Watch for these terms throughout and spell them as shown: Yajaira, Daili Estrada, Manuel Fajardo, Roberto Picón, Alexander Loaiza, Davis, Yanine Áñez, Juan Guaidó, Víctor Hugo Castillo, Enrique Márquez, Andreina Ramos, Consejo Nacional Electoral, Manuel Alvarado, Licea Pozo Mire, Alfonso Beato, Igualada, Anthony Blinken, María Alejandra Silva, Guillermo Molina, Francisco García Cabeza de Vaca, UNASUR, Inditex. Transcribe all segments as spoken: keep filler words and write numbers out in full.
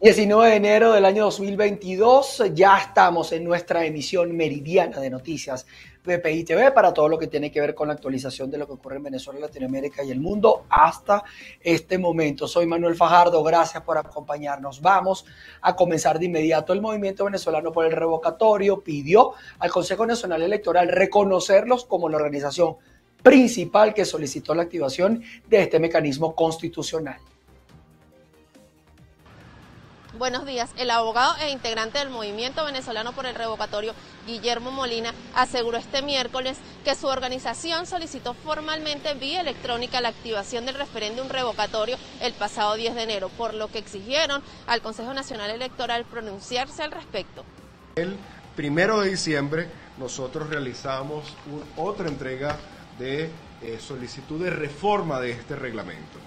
diecinueve de enero del año dos mil veintidós, ya estamos en nuestra emisión meridiana de noticias de P P I T V para todo lo que tiene que ver con la actualización de lo que ocurre en Venezuela, Latinoamérica y el mundo hasta este momento. Soy Manuel Fajardo, gracias por acompañarnos. Vamos a comenzar de inmediato. El Movimiento Venezolano por el Revocatorio pidió al Consejo Nacional Electoral reconocerlos como la organización principal que solicitó la activación de este mecanismo constitucional. Buenos días. El abogado e integrante del Movimiento Venezolano por el Revocatorio, Guillermo Molina, aseguró este miércoles que su organización solicitó formalmente vía electrónica la activación del referéndum revocatorio el pasado diez de enero, por lo que exigieron al Consejo Nacional Electoral pronunciarse al respecto. El primero de diciembre nosotros realizamos un, otra entrega de eh, solicitud de reforma de este reglamento.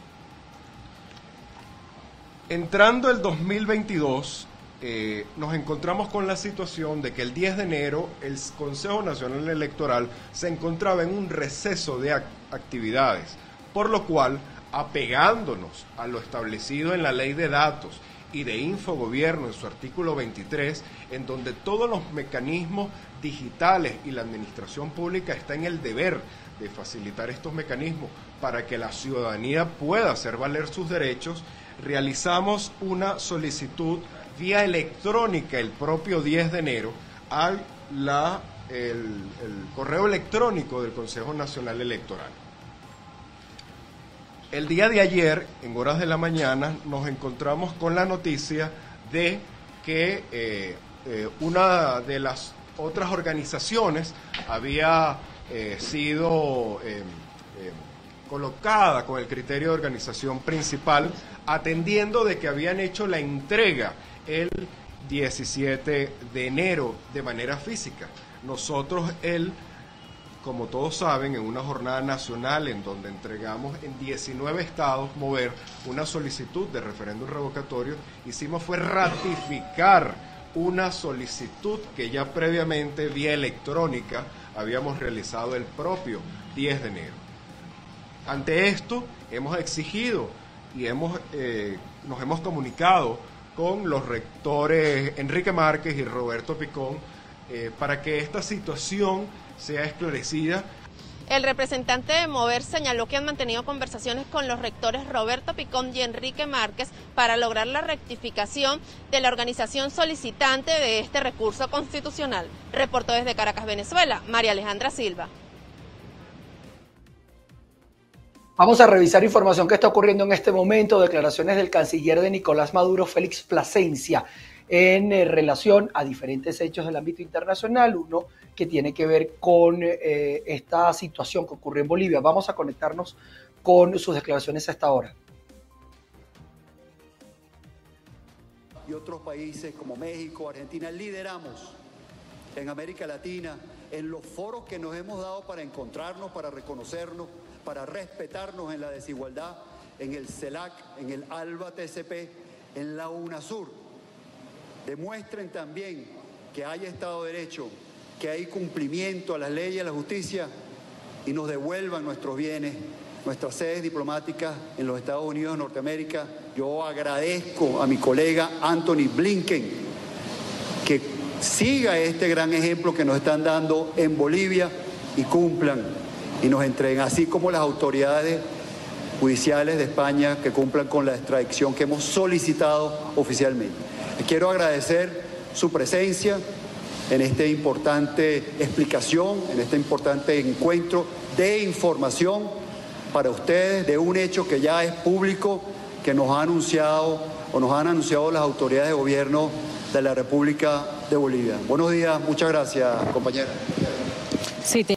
Entrando el dos mil veintidós, eh, nos encontramos con la situación de que el diez de enero el Consejo Nacional Electoral se encontraba en un receso de actividades, por lo cual, apegándonos a lo establecido en la Ley de Datos y de Infogobierno en su artículo veintitrés, en donde todos los mecanismos digitales y la administración pública está en el deber de facilitar estos mecanismos para que la ciudadanía pueda hacer valer sus derechos, realizamos una solicitud vía electrónica el propio diez de enero al la, el, el correo electrónico del Consejo Nacional Electoral. El día de ayer, en horas de la mañana, nos encontramos con la noticia de que eh, eh, una de las otras organizaciones había eh, sido eh, eh, colocada con el criterio de organización principal, atendiendo de que habían hecho la entrega el diecisiete de enero de manera física. Nosotros, el, como todos saben, en una jornada nacional en donde entregamos en diecinueve estados mover una solicitud de referéndum revocatorio, hicimos fue ratificar una solicitud que ya previamente vía electrónica habíamos realizado el propio diez de enero. Ante esto, hemos exigido y hemos, eh, nos hemos comunicado con los rectores Enrique Márquez y Roberto Picón eh, para que esta situación sea esclarecida. El representante de Mover señaló que han mantenido conversaciones con los rectores Roberto Picón y Enrique Márquez para lograr la rectificación de la organización solicitante de este recurso constitucional. Reportó desde Caracas, Venezuela, María Alejandra Silva. Vamos a revisar información que está ocurriendo en este momento, declaraciones del canciller de Nicolás Maduro, Félix Plasencia, en eh, relación a diferentes hechos del ámbito internacional, uno que tiene que ver con eh, esta situación que ocurrió en Bolivia. Vamos a conectarnos con sus declaraciones a esta hora. Y otros países como México, Argentina, lideramos en América Latina, en los foros que nos hemos dado para encontrarnos, para reconocernos, para respetarnos en la desigualdad, en el CELAC, en el ALBA-T C P, en la UNASUR. Demuestren también que hay Estado de Derecho, que hay cumplimiento a las leyes y a la justicia, y nos devuelvan nuestros bienes, nuestras sedes diplomáticas en los Estados Unidos de Norteamérica. Yo agradezco a mi colega Anthony Blinken que siga este gran ejemplo que nos están dando en Bolivia y cumplan y nos entreguen, así como las autoridades judiciales de España que cumplan con la extradición que hemos solicitado oficialmente. Quiero agradecer su presencia en esta importante explicación, en este importante encuentro de información para ustedes de un hecho que ya es público, que nos ha anunciado o nos han anunciado las autoridades de gobierno de la República de Bolivia. Buenos días, muchas gracias, compañera. Sí, te...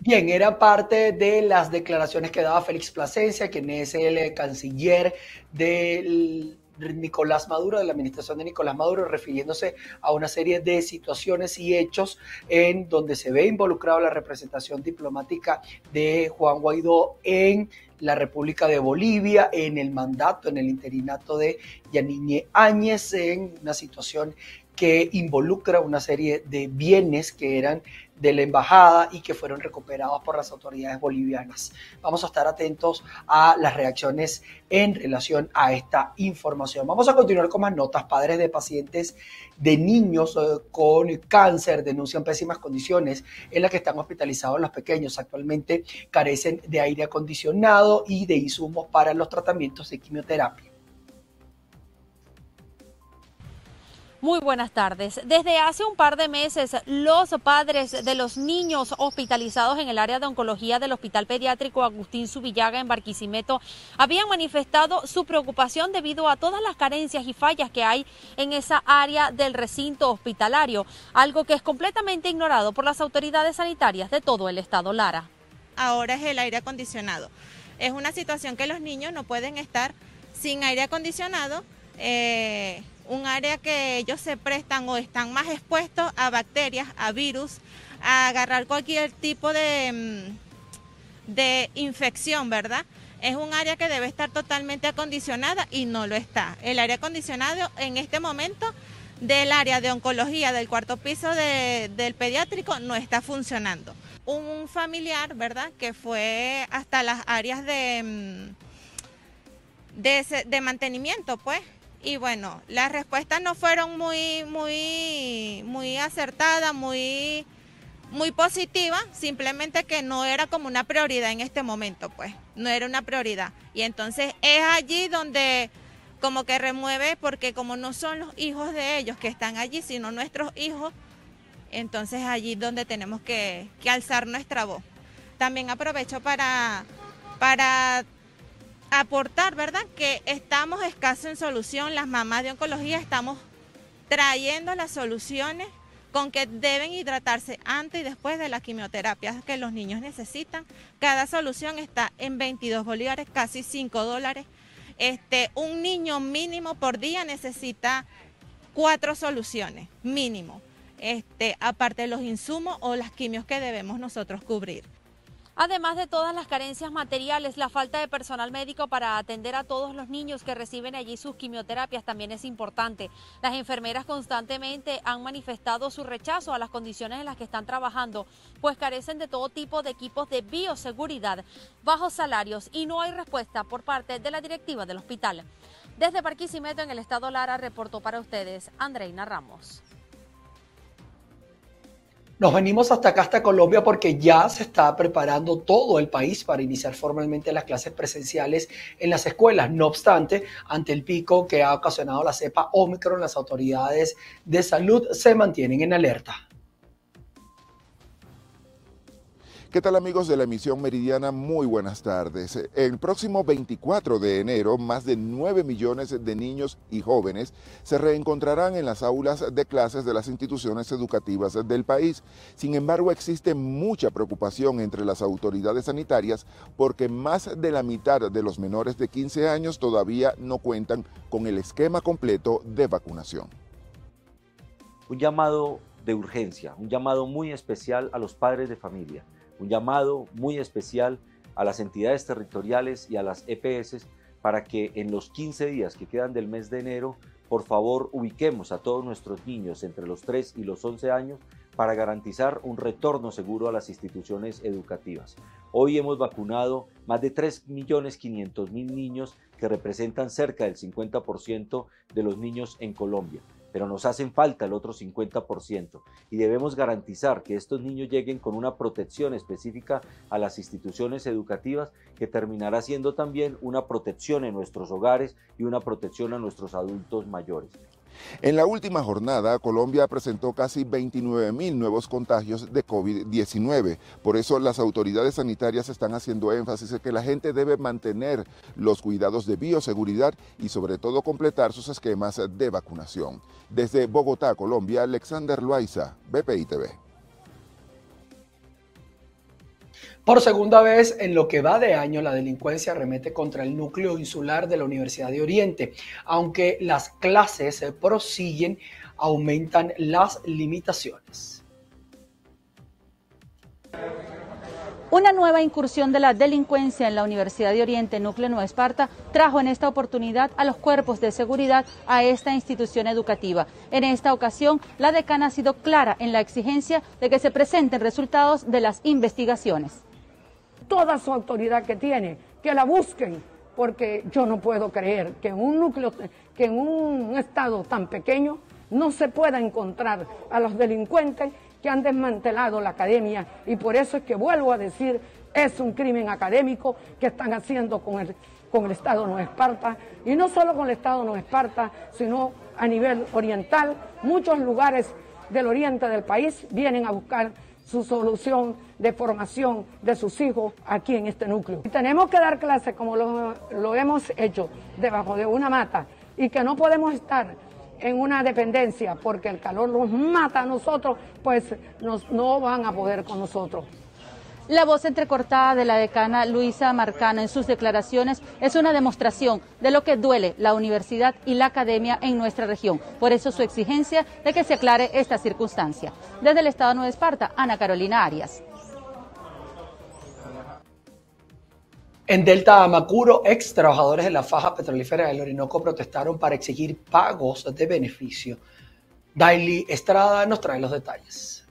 Bien, era parte de las declaraciones que daba Félix Plasencia, quien es el canciller de Nicolás Maduro, de la administración de Nicolás Maduro, refiriéndose a una serie de situaciones y hechos en donde se ve involucrada la representación diplomática de Juan Guaidó en la República de Bolivia, en el mandato, en el interinato de Yanine Áñez, en una situación que involucra una serie de bienes que eran de la embajada y que fueron recuperados por las autoridades bolivianas. Vamos a estar atentos a las reacciones en relación a esta información. Vamos a continuar con más notas. Padres de pacientes de niños con cáncer denuncian pésimas condiciones en las que están hospitalizados los pequeños. Actualmente carecen de aire acondicionado y de insumos para los tratamientos de quimioterapia. Muy buenas tardes. Desde hace un par de meses, los padres de los niños hospitalizados en el área de oncología del Hospital Pediátrico Agustín Zubillaga en Barquisimeto habían manifestado su preocupación debido a todas las carencias y fallas que hay en esa área del recinto hospitalario, algo que es completamente ignorado por las autoridades sanitarias de todo el estado Lara. Ahora es el aire acondicionado. Es una situación que los niños no pueden estar sin aire acondicionado, eh... un área que ellos se prestan o están más expuestos a bacterias, a virus, a agarrar cualquier tipo de, de infección, ¿verdad? Es un área que debe estar totalmente acondicionada y no lo está. El aire acondicionado en este momento del área de oncología del cuarto piso de, del pediátrico no está funcionando. Un familiar, ¿verdad?, que fue hasta las áreas de, de, de mantenimiento, pues, y bueno, las respuestas no fueron muy, muy, muy acertadas, muy, muy positivas, simplemente que no era como una prioridad en este momento, pues, no era una prioridad. Y entonces es allí donde como que remueve, porque como no son los hijos de ellos que están allí, sino nuestros hijos, entonces allí es donde tenemos que, que alzar nuestra voz. También aprovecho para... para aportar, ¿verdad?, que estamos escasos en solución. Las mamás de oncología estamos trayendo las soluciones con que deben hidratarse antes y después de las quimioterapias que los niños necesitan. Cada solución está en veintidós bolívares, casi cinco dólares. Este, un niño mínimo por día necesita cuatro soluciones, mínimo, este, aparte de los insumos o las quimios que debemos nosotros cubrir. Además de todas las carencias materiales, la falta de personal médico para atender a todos los niños que reciben allí sus quimioterapias también es importante. Las enfermeras constantemente han manifestado su rechazo a las condiciones en las que están trabajando, pues carecen de todo tipo de equipos de bioseguridad, bajos salarios y no hay respuesta por parte de la directiva del hospital. Desde Barquisimeto, en el estado Lara, reportó para ustedes Andreina Ramos. Nos venimos hasta acá, hasta Colombia, porque ya se está preparando todo el país para iniciar formalmente las clases presenciales en las escuelas. No obstante, ante el pico que ha ocasionado la cepa Ómicron, las autoridades de salud se mantienen en alerta. ¿Qué tal, amigos de la emisión meridiana? Muy buenas tardes. El próximo veinticuatro de enero, más de nueve millones de niños y jóvenes se reencontrarán en las aulas de clases de las instituciones educativas del país. Sin embargo, existe mucha preocupación entre las autoridades sanitarias porque más de la mitad de los menores de quince años todavía no cuentan con el esquema completo de vacunación. Un llamado de urgencia, un llamado muy especial a los padres de familia. Un llamado muy especial a las entidades territoriales y a las E P S para que en los quince días que quedan del mes de enero, por favor, ubiquemos a todos nuestros niños entre los tres y los once años para garantizar un retorno seguro a las instituciones educativas. Hoy hemos vacunado más de tres millones quinientos mil niños, que representan cerca del cincuenta por ciento de los niños en Colombia, pero nos hacen falta el otro cincuenta por ciento y debemos garantizar que estos niños lleguen con una protección específica a las instituciones educativas, que terminará siendo también una protección en nuestros hogares y una protección a nuestros adultos mayores. En la última jornada, Colombia presentó casi veintinueve mil nuevos contagios de COVID diecinueve. Por eso las autoridades sanitarias están haciendo énfasis en que la gente debe mantener los cuidados de bioseguridad y sobre todo completar sus esquemas de vacunación. Desde Bogotá, Colombia, Alexander Loaiza, B P I T V. Por segunda vez en lo que va de año, la delincuencia arremete contra el núcleo insular de la Universidad de Oriente. Aunque las clases se prosiguen, aumentan las limitaciones. Una nueva incursión de la delincuencia en la Universidad de Oriente, Núcleo Nueva Esparta, trajo en esta oportunidad a los cuerpos de seguridad a esta institución educativa. En esta ocasión, la decana ha sido clara en la exigencia de que se presenten resultados de las investigaciones. Toda su autoridad que tiene, que la busquen, porque yo no puedo creer que en un núcleo, que en un estado tan pequeño no se pueda encontrar a los delincuentes que han desmantelado la academia, y por eso es que vuelvo a decir, es un crimen académico que están haciendo con el, con el Estado de Nueva Esparta, y no solo con el Estado de Nueva Esparta, sino a nivel oriental. Muchos lugares del oriente del país vienen a buscar su solución de formación de sus hijos aquí en este núcleo. Y tenemos que dar clases como lo, lo hemos hecho, debajo de una mata, y que no podemos estar en una dependencia, porque el calor nos mata a nosotros, pues nos, no van a poder con nosotros. La voz entrecortada de la decana Luisa Marcano en sus declaraciones es una demostración de lo que duele la universidad y la academia en nuestra región. Por eso su exigencia de que se aclare esta circunstancia. Desde el Estado de Nueva Esparta, Ana Carolina Arias. En Delta Amacuro, ex trabajadores de la faja petrolífera del Orinoco protestaron para exigir pagos de beneficio. Daili Estrada nos trae los detalles.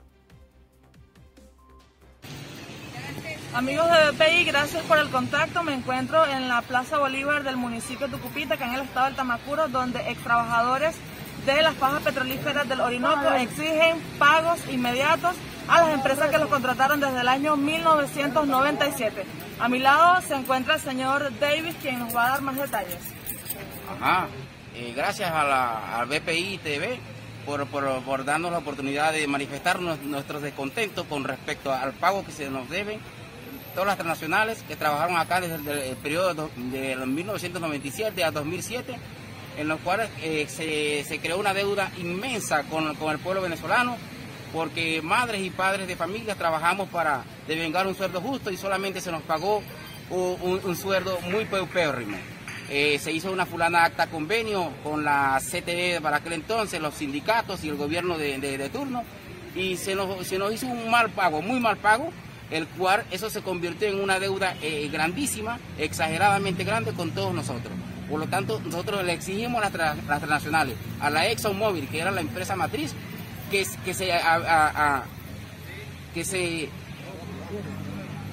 Amigos de B P I, gracias por el contacto. Me encuentro en la Plaza Bolívar del municipio de Tucupita, acá en el estado del Amacuro, donde ex trabajadores de las fajas petrolíferas del Orinoco exigen pagos inmediatos a las empresas que los contrataron desde el año mil novecientos noventa y siete. A mi lado se encuentra el señor Davis, quien nos va a dar más detalles. Ajá, eh, gracias a la a B P I T V por, por, por darnos la oportunidad de manifestar nuestros descontentos con respecto al pago que se nos deben todas las transnacionales que trabajaron acá desde el, el periodo de mil novecientos noventa y siete a dos mil siete, en los cuales eh, se, se creó una deuda inmensa con, con el pueblo venezolano, porque madres y padres de familias trabajamos para devengar un sueldo justo y solamente se nos pagó un, un sueldo muy paupérrimo. Eh, se hizo una fulana acta convenio con la C T E para aquel entonces, los sindicatos y el gobierno de, de, de turno, y se nos, se nos hizo un mal pago, muy mal pago, el cual eso se convirtió en una deuda eh, grandísima, exageradamente grande con todos nosotros. Por lo tanto, nosotros le exigimos a las transnacionales, a la ExxonMobil, que era la empresa matriz, Que, que se, a, a, a, que se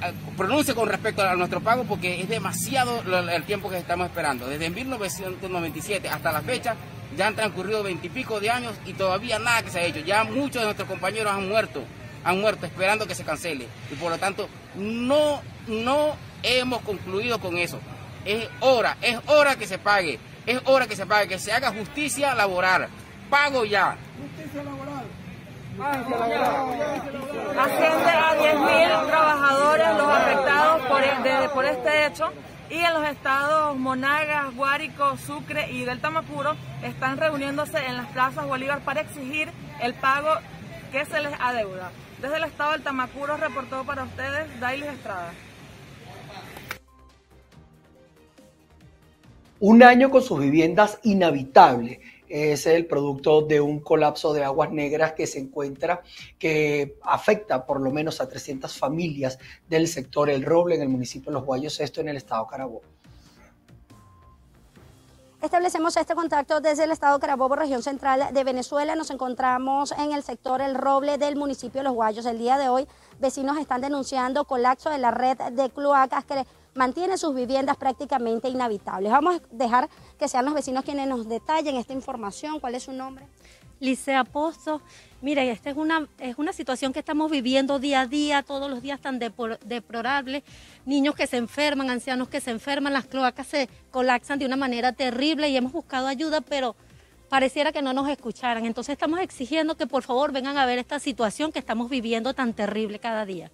a, pronuncie con respecto a nuestro pago, porque es demasiado el tiempo que estamos esperando. Desde mil novecientos noventa y siete hasta la fecha ya han transcurrido veintipico de años y todavía nada que se ha hecho. Ya muchos de nuestros compañeros han muerto, han muerto esperando que se cancele, y por lo tanto no, no hemos concluido con eso. Es hora, es hora que se pague, es hora que se pague, que se haga justicia laboral. Pago ya. Justicia laboral. Asciende a diez mil trabajadores los afectados por, el, de, por este hecho, y en los estados Monagas, Guárico, Sucre y Delta Amacuro están reuniéndose en las plazas Bolívar para exigir el pago que se les adeuda. Desde el estado Delta Amacuro reportó para ustedes Daily Estrada. Un año con sus viviendas inhabitables es el producto de un colapso de aguas negras que se encuentra, que afecta por lo menos a trescientas familias del sector El Roble en el municipio de Los Guayos, esto en el estado Carabobo. Establecemos este contacto desde el estado Carabobo, región central de Venezuela. Nos encontramos en el sector El Roble del municipio de Los Guayos. El día de hoy, vecinos están denunciando colapso de la red de cloacas que mantiene sus viviendas prácticamente inhabitables. Vamos a dejar que sean los vecinos quienes nos detallen esta información. ¿Cuál es su nombre? Licea Pozo. Mire, esta es una, es una situación que estamos viviendo día a día, todos los días tan deplorable. Niños que se enferman, ancianos que se enferman, las cloacas se colapsan de una manera terrible y hemos buscado ayuda, pero pareciera que no nos escucharan. Entonces estamos exigiendo que por favor vengan a ver esta situación que estamos viviendo tan terrible cada día.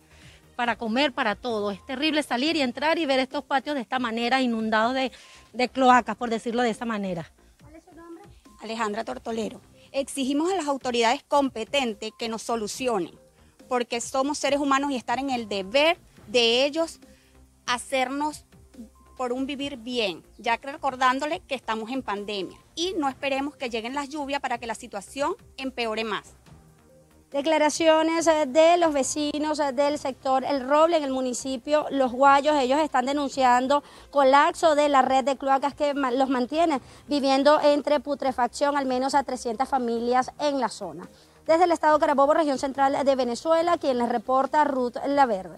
Para comer, para todo. Es terrible salir y entrar y ver estos patios de esta manera, inundados de, de cloacas, por decirlo de esa manera. ¿Cuál es su nombre? Alejandra Tortolero. Exigimos a las autoridades competentes que nos solucionen, porque somos seres humanos y estar en el deber de ellos hacernos por un vivir bien, ya que recordándole que estamos en pandemia y no esperemos que lleguen las lluvias para que la situación empeore más. Declaraciones de los vecinos del sector El Roble en el municipio Los Guayos. Ellos están denunciando colapso de la red de cloacas que los mantiene viviendo entre putrefacción, al menos a trescientas familias en la zona. Desde el estado de Carabobo, región central de Venezuela, quien les reporta Ruth Laverde.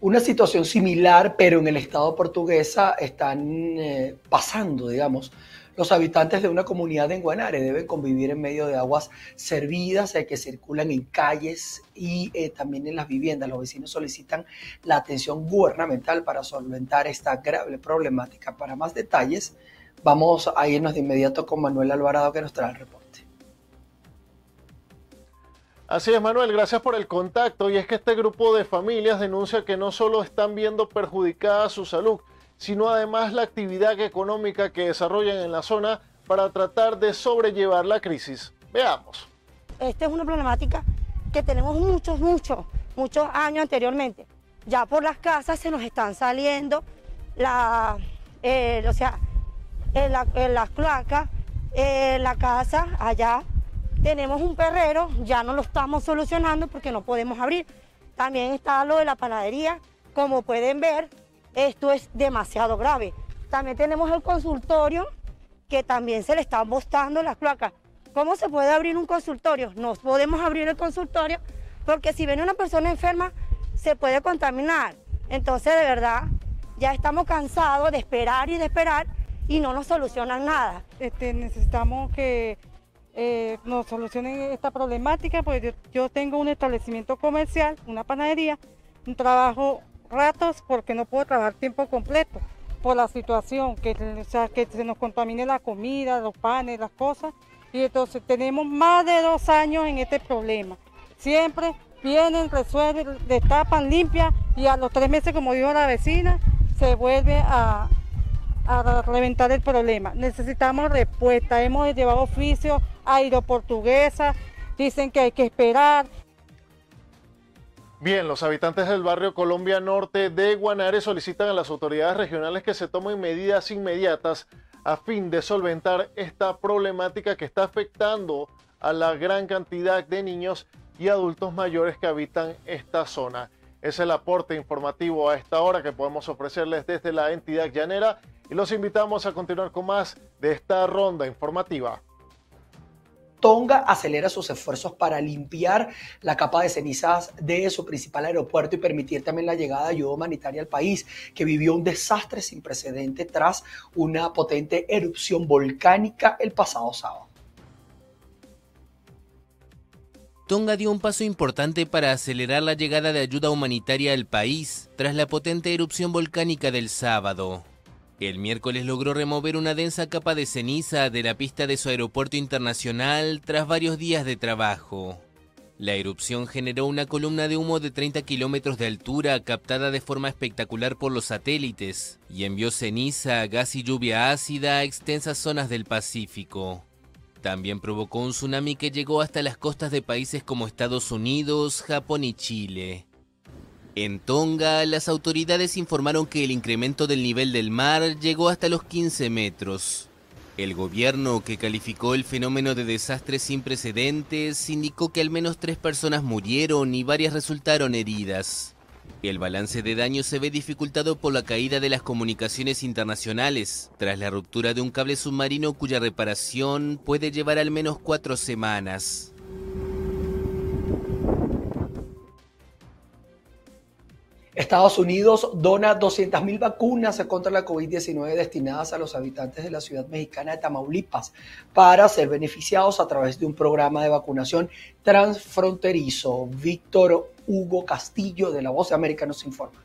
Una situación similar, pero en el estado portuguesa están eh, pasando, digamos. Los habitantes de una comunidad en Guanare deben convivir en medio de aguas servidas eh, que circulan en calles y eh, también en las viviendas. Los vecinos solicitan la atención gubernamental para solventar esta grave problemática. Para más detalles, vamos a irnos de inmediato con Manuel Alvarado, que nos trae el reporte. Así es, Manuel, gracias por el contacto. Y es que este grupo de familias denuncia que no solo están viendo perjudicada su salud, sino además la actividad económica que desarrollan en la zona para tratar de sobrellevar la crisis. Veamos. Esta es una problemática que tenemos muchos, muchos, muchos años anteriormente. Ya por las casas se nos están saliendo la, eh, o sea, en la, en las cloacas, en la casa allá. Tenemos un perrero, ya no lo estamos solucionando porque no podemos abrir. También está lo de la panadería, como pueden ver, esto es demasiado grave. También tenemos el consultorio, que también se le están botando las cloacas. ¿Cómo se puede abrir un consultorio? No podemos abrir el consultorio porque si viene una persona enferma se puede contaminar. Entonces, de verdad, ya estamos cansados de esperar y de esperar y no nos solucionan nada. Este, necesitamos que... Eh, nos solucionen esta problemática, pues yo, yo tengo un establecimiento comercial, una panadería, un trabajo ratos porque no puedo trabajar tiempo completo por la situación, que, o sea, que se nos contamine la comida, los panes, las cosas, y entonces tenemos más de dos años en este problema. Siempre vienen, resuelven, destapan, limpian y a los tres meses, como dijo la vecina, se vuelve a... a reventar el problema. Necesitamos respuesta, hemos llevado oficios a Aeroportuguesa, dicen que hay que esperar. Bien, los habitantes del barrio Colombia Norte de Guanare solicitan a las autoridades regionales que se tomen medidas inmediatas a fin de solventar esta problemática que está afectando a la gran cantidad de niños y adultos mayores que habitan esta zona. Es el aporte informativo a esta hora que podemos ofrecerles desde la entidad llanera. Y los invitamos a continuar con más de esta ronda informativa. Tonga acelera sus esfuerzos para limpiar la capa de cenizas de su principal aeropuerto y permitir también la llegada de ayuda humanitaria al país, que vivió un desastre sin precedente tras una potente erupción volcánica el pasado sábado. Tonga dio un paso importante para acelerar la llegada de ayuda humanitaria al país tras la potente erupción volcánica del sábado. El miércoles logró remover una densa capa de ceniza de la pista de su aeropuerto internacional tras varios días de trabajo. La erupción generó una columna de humo de treinta kilómetros de altura captada de forma espectacular por los satélites y envió ceniza, gas y lluvia ácida a extensas zonas del Pacífico. También provocó un tsunami que llegó hasta las costas de países como Estados Unidos, Japón y Chile. En Tonga, las autoridades informaron que el incremento del nivel del mar llegó hasta los quince metros. El gobierno, que calificó el fenómeno de desastre sin precedentes, indicó que al menos tres personas murieron y varias resultaron heridas. El balance de daños se ve dificultado por la caída de las comunicaciones internacionales, tras la ruptura de un cable submarino cuya reparación puede llevar al menos cuatro semanas. Estados Unidos dona doscientas mil vacunas contra la COVID diecinueve destinadas a los habitantes de la ciudad mexicana de Tamaulipas para ser beneficiados a través de un programa de vacunación transfronterizo. Víctor Hugo Castillo, de La Voz de América, nos informa.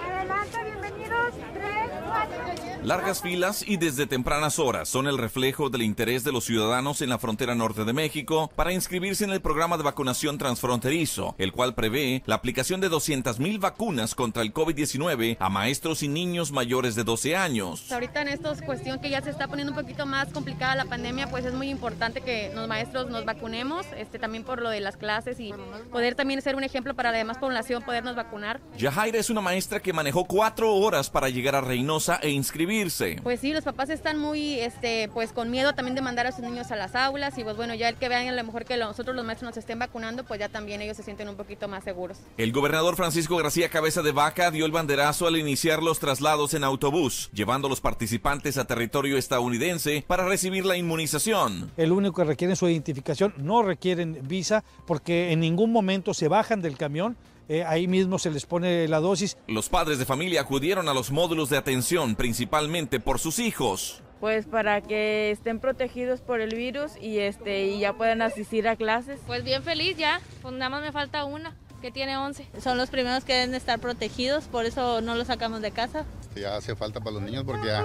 Adelante, bienvenidos. Tres, cuatro. Largas filas y desde tempranas horas son el reflejo del interés de los ciudadanos en la frontera norte de México para inscribirse en el programa de vacunación transfronterizo, el cual prevé la aplicación de doscientas mil vacunas contra el COVID diecinueve a maestros y niños mayores de doce años. Ahorita en esta cuestión que ya se está poniendo un poquito más complicada la pandemia, pues es muy importante que los maestros nos vacunemos, este, también por lo de las clases y poder también ser un ejemplo para la demás población, podernos vacunar. Yajaira es una maestra que manejó cuatro horas para llegar a Reynosa e inscribirse inscribirse. Pues sí, los papás están muy este, pues con miedo también de mandar a sus niños a las aulas, y pues bueno, ya el que vean a lo mejor que nosotros los maestros nos estén vacunando, pues ya también ellos se sienten un poquito más seguros. El gobernador Francisco García Cabeza de Vaca dio el banderazo al iniciar los traslados en autobús, llevando a los participantes a territorio estadounidense para recibir la inmunización. El único que requieren su identificación, no requieren visa, porque en ningún momento se bajan del camión. Eh, ahí mismo se les pone la dosis. Los padres de familia acudieron a los módulos de atención principalmente por sus hijos. Pues para que estén protegidos por el virus y, este, y ya puedan asistir a clases. Pues bien feliz ya, pues nada más me falta una, que tiene once. Son los primeros que deben estar protegidos, por eso no los sacamos de casa. Ya hace falta para los niños porque ya...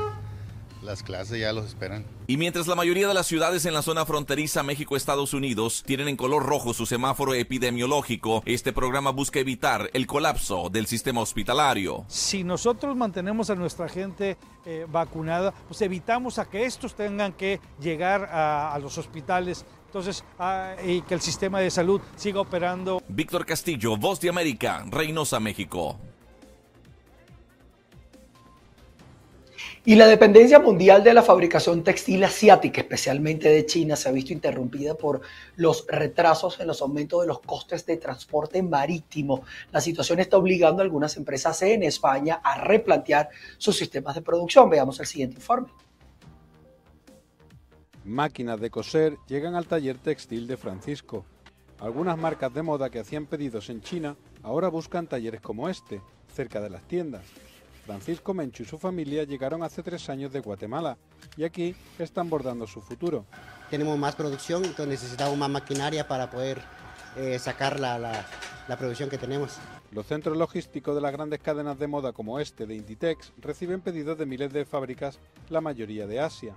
las clases ya los esperan. Y mientras la mayoría de las ciudades en la zona fronteriza México-Estados Unidos tienen en color rojo su semáforo epidemiológico, este programa busca evitar el colapso del sistema hospitalario. Si nosotros mantenemos a nuestra gente eh, vacunada, pues evitamos a que estos tengan que llegar a, a los hospitales. Entonces, ah, y que el sistema de salud siga operando. Víctor Castillo, Voz de América, Reynosa, México. Y la dependencia mundial de la fabricación textil asiática, especialmente de China, se ha visto interrumpida por los retrasos en los aumentos de los costes de transporte marítimo. La situación está obligando a algunas empresas en España a replantear sus sistemas de producción. Veamos el siguiente informe. Máquinas de coser llegan al taller textil de Francisco. Algunas marcas de moda que hacían pedidos en China ahora buscan talleres como este, cerca de las tiendas. Francisco Menchu y su familia llegaron hace tres años de Guatemala y aquí están bordando su futuro. Tenemos más producción, entonces necesitamos más maquinaria para poder eh, sacar la, la, la producción que tenemos. Los centros logísticos de las grandes cadenas de moda como este de Inditex reciben pedidos de miles de fábricas, la mayoría de Asia.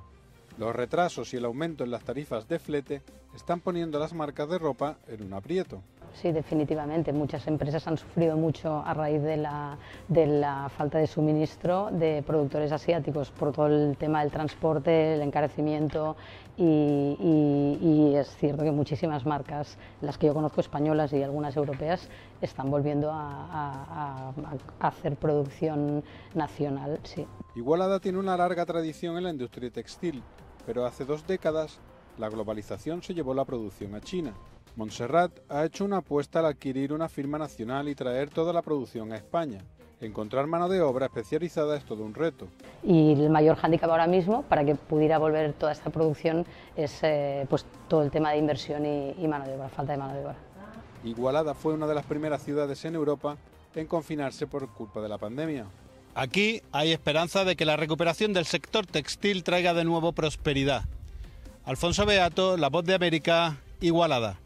Los retrasos y el aumento en las tarifas de flete están poniendo a las marcas de ropa en un aprieto. Sí, definitivamente. Muchas empresas han sufrido mucho a raíz de la, de la falta de suministro de productores asiáticos por todo el tema del transporte, el encarecimiento y, y, y es cierto que muchísimas marcas, las que yo conozco españolas y algunas europeas, están volviendo a, a, a hacer producción nacional. Sí. Igualada tiene una larga tradición en la industria textil, pero hace dos décadas la globalización se llevó la producción a China. Montserrat ha hecho una apuesta al adquirir una firma nacional y traer toda la producción a España. Encontrar mano de obra especializada es todo un reto. Y el mayor hándicap ahora mismo para que pudiera volver toda esta producción es eh, pues, todo el tema de inversión y, y mano de obra, falta de mano de obra. Igualada fue una de las primeras ciudades en Europa en confinarse por culpa de la pandemia. Aquí hay esperanza de que la recuperación del sector textil traiga de nuevo prosperidad. Alfonso Beato, La Voz de América, Igualada.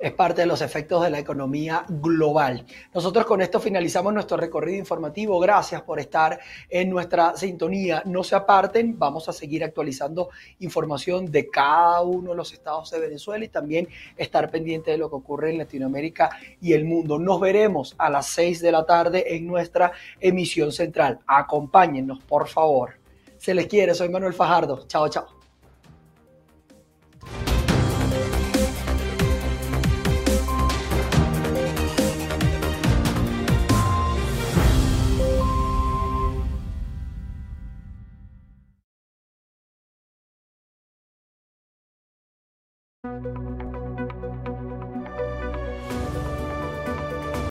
Es parte de los efectos de la economía global. Nosotros con esto finalizamos nuestro recorrido informativo. Gracias por estar en nuestra sintonía. No se aparten, vamos a seguir actualizando información de cada uno de los estados de Venezuela y también estar pendiente de lo que ocurre en Latinoamérica y el mundo. Nos veremos a las seis de la tarde en nuestra emisión central. Acompáñennos, por favor. Se les quiere, soy Manuel Fajardo. Chao, chao. Thank you.